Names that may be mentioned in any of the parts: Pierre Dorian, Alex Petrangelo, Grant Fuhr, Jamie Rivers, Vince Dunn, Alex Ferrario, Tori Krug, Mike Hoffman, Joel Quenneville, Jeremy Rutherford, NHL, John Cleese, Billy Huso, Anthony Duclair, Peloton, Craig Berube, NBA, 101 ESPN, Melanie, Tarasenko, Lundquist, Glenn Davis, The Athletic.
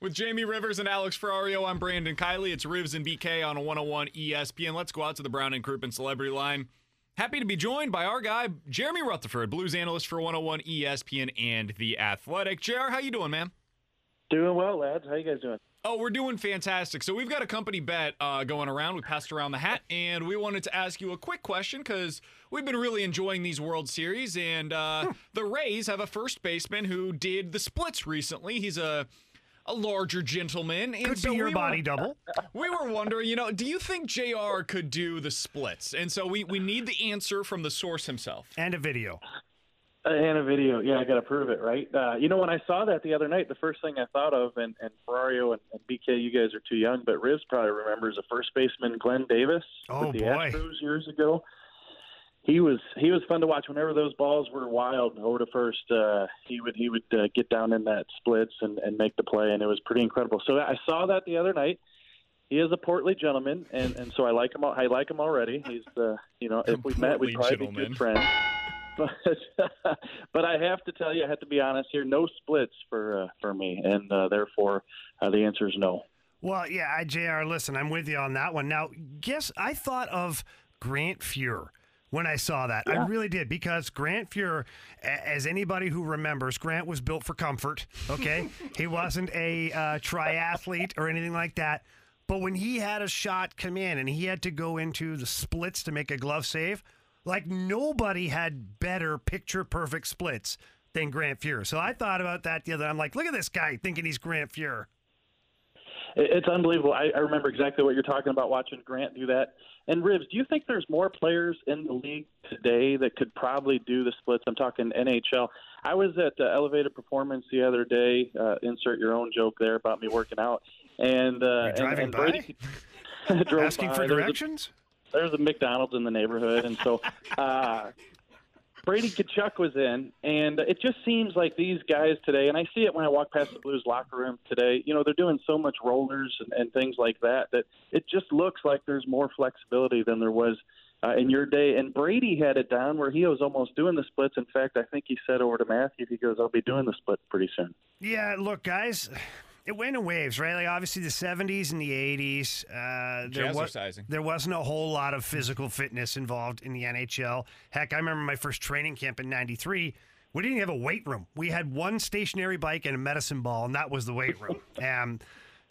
With Jamie Rivers and Alex Ferrario, I'm Brandon Kiley. It's Rivs and BK on a 101 ESPN. Let's go out to the Brown and Crouppen Celebrity Line. Happy to be joined by our guy, Jeremy Rutherford, Blues analyst for 101 ESPN and The Athletic. JR, how you doing, man? Doing well, lads. How you guys doing? Oh, we're doing fantastic. So we've got a company bet going around. We passed around the hat, and we wanted to ask you a quick question because we've been really enjoying these World Series, and the Rays have a first baseman who did the splits recently. He's a larger gentleman. And could so be your body double. We were wondering, you know, do you think JR could do the splits? And so we need the answer from the source himself. And a video. Yeah, I got to prove it, right? You know, when I saw that the other night, the first thing I thought of, and Ferrario and BK, you guys are too young, but Rivs probably remembers a first baseman, Glenn Davis, with the Astros years ago. He was fun to watch. Whenever those balls were wild, over to first, he would get down in that splits and make the play, and it was pretty incredible. So I saw that the other night. He is a portly gentleman, and so I like him. I like him already. He's you know, if we met, we'd probably be good friends. But but I have to tell you, I have to be honest here. No splits for me, and therefore the answer is no. Well, yeah, JR, listen, I'm with you on that one. Now, guess I thought of Grant Fuhr when I saw that. Yeah. I really did, because Grant Fuhr, as anybody who remembers, Grant was built for comfort, okay? He wasn't a triathlete or anything like that. But when he had a shot come in and he had to go into the splits to make a glove save, like nobody had better picture-perfect splits than Grant Fuhr. So I thought about that the other day. I'm like, look at this guy thinking he's Grant Fuhr. It's unbelievable. I remember exactly what you're talking about, watching Grant do that. And, Ribs, do you think there's more players in the league today that could probably do the splits? I'm talking NHL. I was at Elevated Performance the other day. Insert your own joke there about me working out. And driving and Brady, by? Asking by. For directions? There's a McDonald's in the neighborhood. And so Brady Kachuk was in, and it just seems like these guys today, and I see it when I walk past the Blues locker room today, you know, they're doing so much rollers and things like that, that it just looks like there's more flexibility than there was in your day. And Brady had it down where he was almost doing the splits. In fact, I think he said over to Matthew, he goes, I'll be doing the split pretty soon. Yeah, look, guys, it went in waves, right? Like, obviously, the 70s and the 80s, there wasn't a whole lot of physical fitness involved in the NHL. Heck, I remember my first training camp in 93. We didn't have a weight room. We had one stationary bike and a medicine ball, and that was the weight room.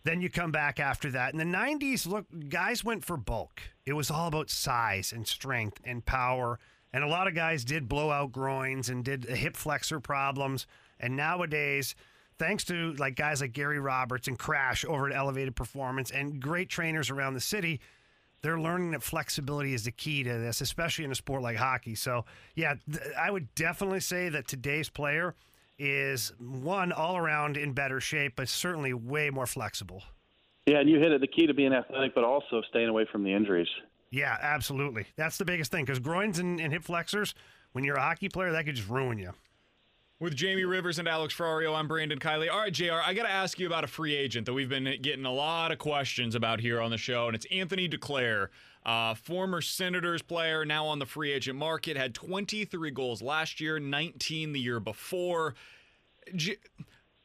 Then you come back after that. In the 90s, look, guys went for bulk. It was all about size and strength and power, and a lot of guys did blowout groins and did hip flexor problems, and nowadays, thanks to like guys like Gary Roberts and Crash over at Elevated Performance and great trainers around the city, they're learning that flexibility is the key to this, especially in a sport like hockey. So, yeah, I would definitely say that today's player is, one, all around in better shape, but certainly way more flexible. Yeah, and you hit it, the key to being athletic, but also staying away from the injuries. Yeah, absolutely. That's the biggest thing, because groins and hip flexors, when you're a hockey player, that could just ruin you. With Jamie Rivers and Alex Ferrario, I'm Brandon Kiley. All right, JR, I got to ask you about a free agent that we've been getting a lot of questions about here on the show, and it's Anthony Duclair, former Senators player, now on the free agent market, had 23 goals last year, 19 the year before.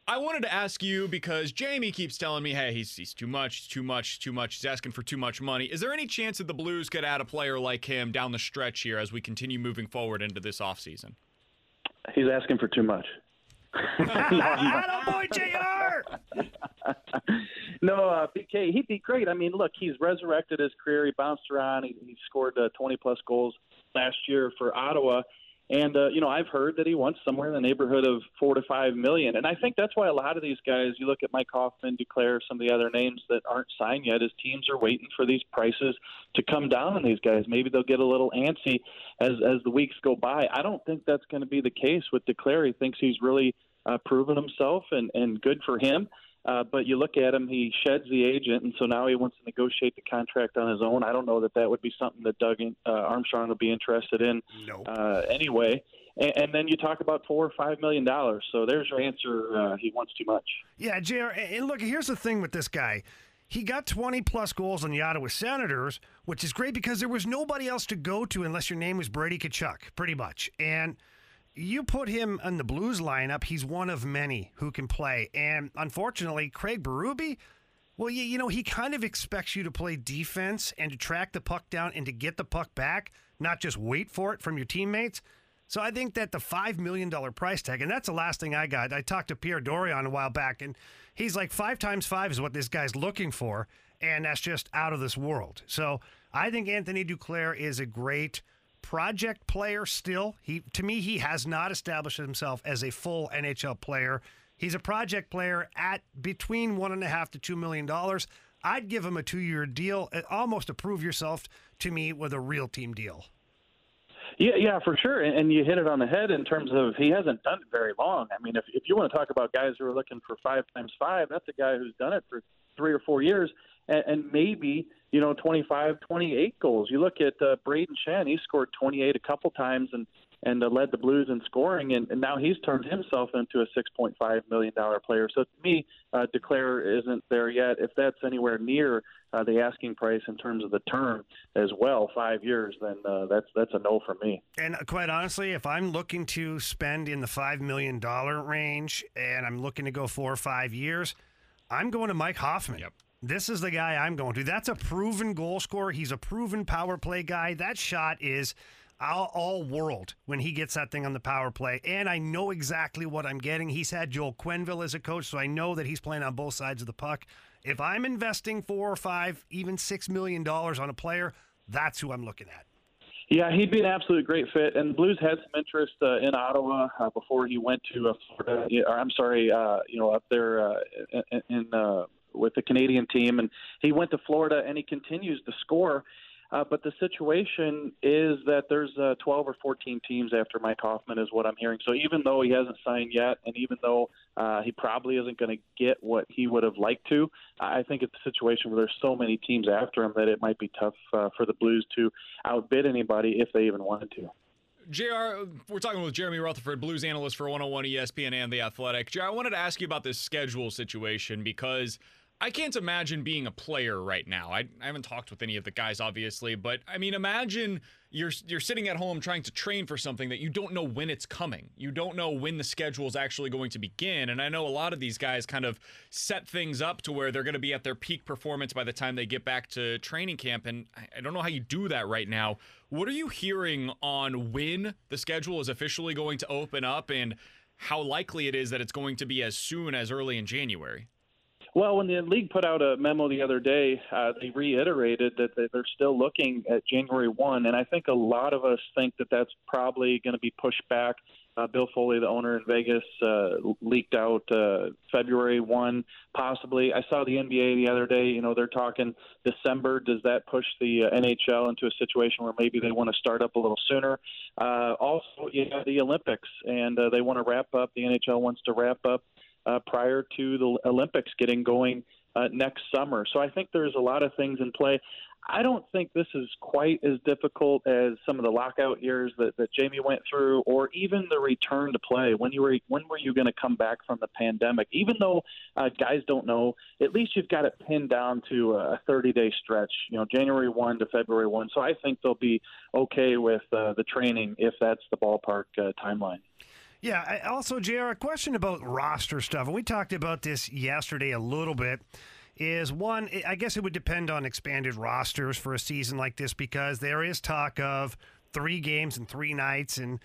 I wanted to ask you because Jamie keeps telling me, hey, he's too much, he's asking for too much money. Is there any chance that the Blues could add a player like him down the stretch here as we continue moving forward into this offseason? He's asking for too much. Attaboy, JR! No, BK, he'd be great. I mean, look, he's resurrected his career. He bounced around. He scored 20-plus goals last year for Ottawa. And, you know, I've heard that he wants somewhere in the neighborhood of $4 to $5 million. And I think that's why a lot of these guys, you look at Mike Hoffman, Duclair, some of the other names that aren't signed yet, is teams are waiting for these prices to come down on these guys. Maybe they'll get a little antsy as the weeks go by. I don't think that's going to be the case with Duclair. He thinks he's really proven himself, and good for him. But you look at him, he sheds the agent, and so now he wants to negotiate the contract on his own. I don't know that that would be something that Doug Armstrong would be interested in. Nope. Anyway. And then you talk about $4 or $5 million. So there's your answer. He wants too much. Yeah, JR, and look, here's the thing with this guy. He got 20-plus goals on the Ottawa Senators, which is great because there was nobody else to go to unless your name was Brady Kachuk, pretty much. And you put him in the Blues lineup, he's one of many who can play. And unfortunately, Craig Berube, well, you know, he kind of expects you to play defense and to track the puck down and to get the puck back, not just wait for it from your teammates. So I think that the $5 million price tag, and that's the last thing I got. I talked to Pierre Dorian a while back, and he's like 5 times 5 is what this guy's looking for, and that's just out of this world. So I think Anthony Duclair is a great project player still. To me, he has not established himself as a full NHL player. He's a project player at between $1.5 to $2 million. I'd give him a 2-year deal, almost a prove yourself to me with a real team deal. Yeah, for sure. And you hit it on the head in terms of he hasn't done it very long. I mean, if you want to talk about guys who are looking for 5 times 5, that's a guy who's done it for 3 or 4 years. And maybe, you know, 25, 28 goals. You look at Braden Chan, he scored 28 a couple times and led the Blues in scoring, and now he's turned himself into a $6.5 million player. So to me, Duclair isn't there yet. If that's anywhere near the asking price in terms of the term as well, 5 years, then that's a no for me. And quite honestly, if I'm looking to spend in the $5 million range and I'm looking to go 4 or 5 years, I'm going to Mike Hoffman. Yep. This is the guy I'm going to. That's a proven goal scorer. He's a proven power play guy. That shot is all world when he gets that thing on the power play. And I know exactly what I'm getting. He's had Joel Quenneville as a coach, so I know that he's playing on both sides of the puck. If I'm investing $4 or $5, even $6 million on a player, that's who I'm looking at. Yeah, he'd be an absolute great fit. And the Blues had some interest in Ottawa before he went to Florida. Up there with the Canadian team, and he went to Florida and he continues to score. But the situation is that there's 12 or 14 teams after Mike Hoffman is what I'm hearing. So even though he hasn't signed yet, and even though he probably isn't going to get what he would have liked to, I think it's a situation where there's so many teams after him that it might be tough for the Blues to outbid anybody if they even wanted to. JR, we're talking with Jeremy Rutherford, Blues analyst for 101 ESPN and The Athletic. JR, I wanted to ask you about this schedule situation because I can't imagine being a player right now. I haven't talked with any of the guys, obviously, but, I mean, imagine you're sitting at home trying to train for something that you don't know when it's coming. You don't know when the schedule is actually going to begin, and I know a lot of these guys kind of set things up to where they're going to be at their peak performance by the time they get back to training camp, and I don't know how you do that right now. What are you hearing on when the schedule is officially going to open up and how likely it is that it's going to be as soon as early in January? Well, when the league put out a memo the other day, they reiterated that they're still looking at January 1, and I think a lot of us think that that's probably going to be pushed back. Bill Foley, the owner in Vegas, leaked out February 1, possibly. I saw the NBA the other day. You know, they're talking December. Does that push the NHL into a situation where maybe they want to start up a little sooner? Also, you have the Olympics, and they want to wrap up. The NHL wants to wrap up prior to the Olympics getting going next summer. So I think there's a lot of things in play. I don't think this is quite as difficult as some of the lockout years that Jamie went through, or even the return to play. When were you going to come back from the pandemic? Even though guys don't know, at least you've got it pinned down to a 30-day stretch, you know, January 1 to February 1. So I think they'll be okay with the training if that's the ballpark timeline. Yeah, also, JR, a question about roster stuff, and we talked about this yesterday a little bit, is one, I guess it would depend on expanded rosters for a season like this because there is talk of 3 games and 3 nights, and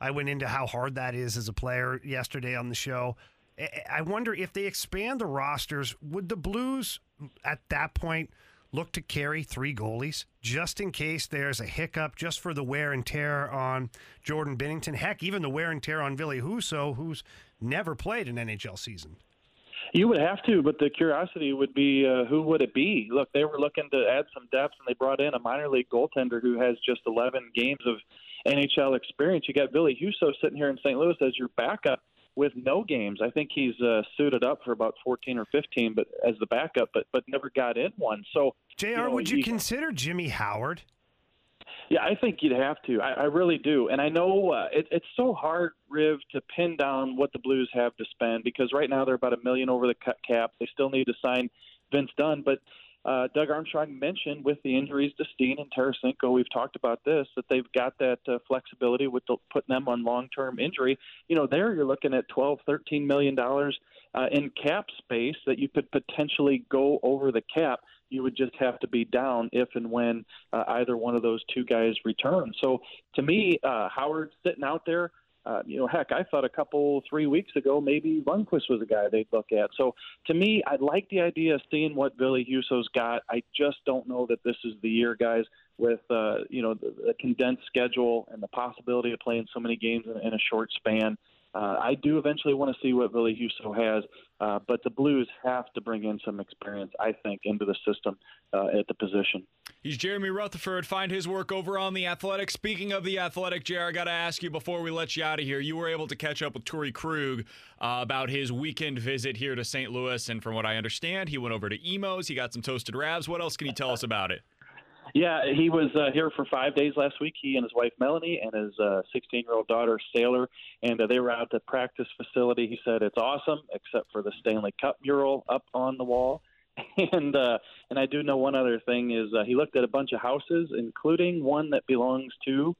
I went into how hard that is as a player yesterday on the show. I wonder if they expand the rosters, would the Blues at that point look to carry three goalies just in case there's a hiccup, just for the wear and tear on Jordan Binnington? Heck, even the wear and tear on Billy Huso, who's never played an NHL season. You would have to, but the curiosity would be who would it be? Look, they were looking to add some depth, and they brought in a minor league goaltender who has just 11 games of NHL experience. You got Billy Huso sitting here in St. Louis as your backup with no games. I think he's suited up for about 14 or 15 but as the backup, but never got in one. So, JR, would you consider Jimmy Howard? Yeah, I think you'd have to. I really do. And I know it's so hard, Riv, to pin down what the Blues have to spend, because right now they're about $1 million over the cap. They still need to sign Vince Dunn. But Doug Armstrong mentioned, with the injuries to Steen and Tarasenko, we've talked about this, that they've got that flexibility with putting them on long-term injury. You know, there you're looking at $12, $13 million in cap space that you could potentially go over the cap. You would just have to be down if and when either one of those two guys return. So to me, Howard sitting out there, heck, I thought 3 weeks ago maybe Lundquist was a guy they'd look at. So to me, I like the idea of seeing what Billy Huso's got. I just don't know that this is the year, guys, with the condensed schedule and the possibility of playing so many games in a short span. I do eventually want to see what Billy Huso has, but the Blues have to bring in some experience, I think, into the system at the position. He's Jeremy Rutherford. Find his work over on The Athletic. Speaking of The Athletic, JR, I got to ask you before we let you out of here, you were able to catch up with Tori Krug about his weekend visit here to St. Louis, and from what I understand, he went over to Imo's. He got some toasted wraps. What else can you tell us about it? Yeah, he was here for 5 days last week. He and his wife, Melanie, and his 16-year-old daughter, Sailor, and they were out at the practice facility. He said it's awesome, except for the Stanley Cup mural up on the wall. And I do know one other thing is he looked at a bunch of houses, including one that belongs to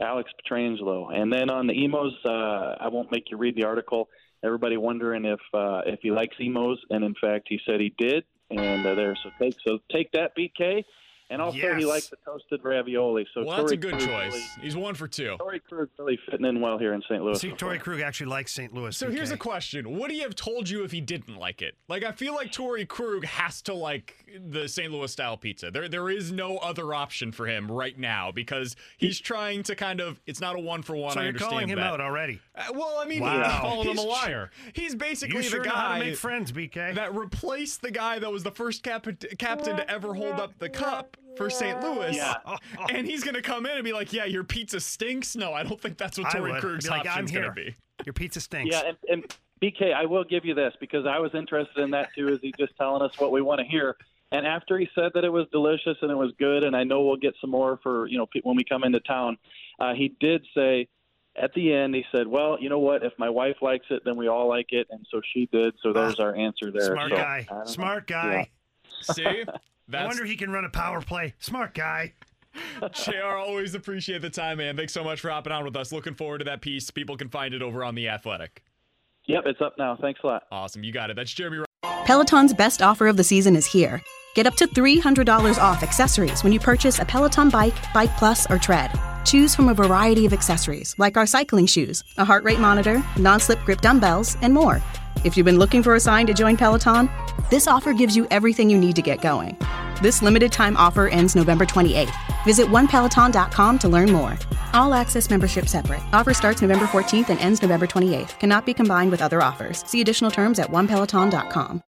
Alex Petrangelo. And then on the Imo's, I won't make you read the article. Everybody wondering if he likes Imo's, and in fact, he said he did. And take that, BK. And also, yes, he likes the toasted ravioli. So that's a good choice. Really, he's 1 for 2. Tori Krug really fitting in well here in St. Louis. See, Tori Krug actually likes St. Louis. So here's a question. Would he have told you if he didn't like it? Like, I feel like Tori Krug has to like the St. Louis-style pizza. There is no other option for him right now, because he's trying to kind of – it's not a 1-for-1. So I understand that. So you're calling him out already. Well, I mean, wow. Calling him a liar. He's basically the guy – how to make friends, BK. That replaced the guy that was the first captain to ever hold up the cup for St. Louis, and he's going to come in and be like, yeah, your pizza stinks? No, I don't think that's what Tori Krug's option's going to be. Your pizza stinks. Yeah, and BK, I will give you this, because I was interested in that too. Is he just telling us what we want to hear? And after he said that it was delicious and it was good, and I know we'll get some more for when we come into town, he did say, at the end, he said, well, you know what? If my wife likes it, then we all like it, and so she did, so there's our answer there. Smart guy. Yeah. See? I wonder he can run a power play. Smart guy. JR, always appreciate the time, man. Thanks so much for hopping on with us. Looking forward to that piece. People can find it over on The Athletic. Yep, it's up now. Thanks a lot. Awesome. You got it. That's Jeremy. Peloton's best offer of the season is here. Get up to $300 off accessories when you purchase a Peloton Bike Plus, or Tread. Choose from a variety of accessories, like our cycling shoes, a heart rate monitor, non-slip grip dumbbells, and more. If you've been looking for a sign to join Peloton, this offer gives you everything you need to get going. This limited time offer ends November 28th. Visit onepeloton.com to learn more. All access membership separate. Offer starts November 14th and ends November 28th. Cannot be combined with other offers. See additional terms at onepeloton.com.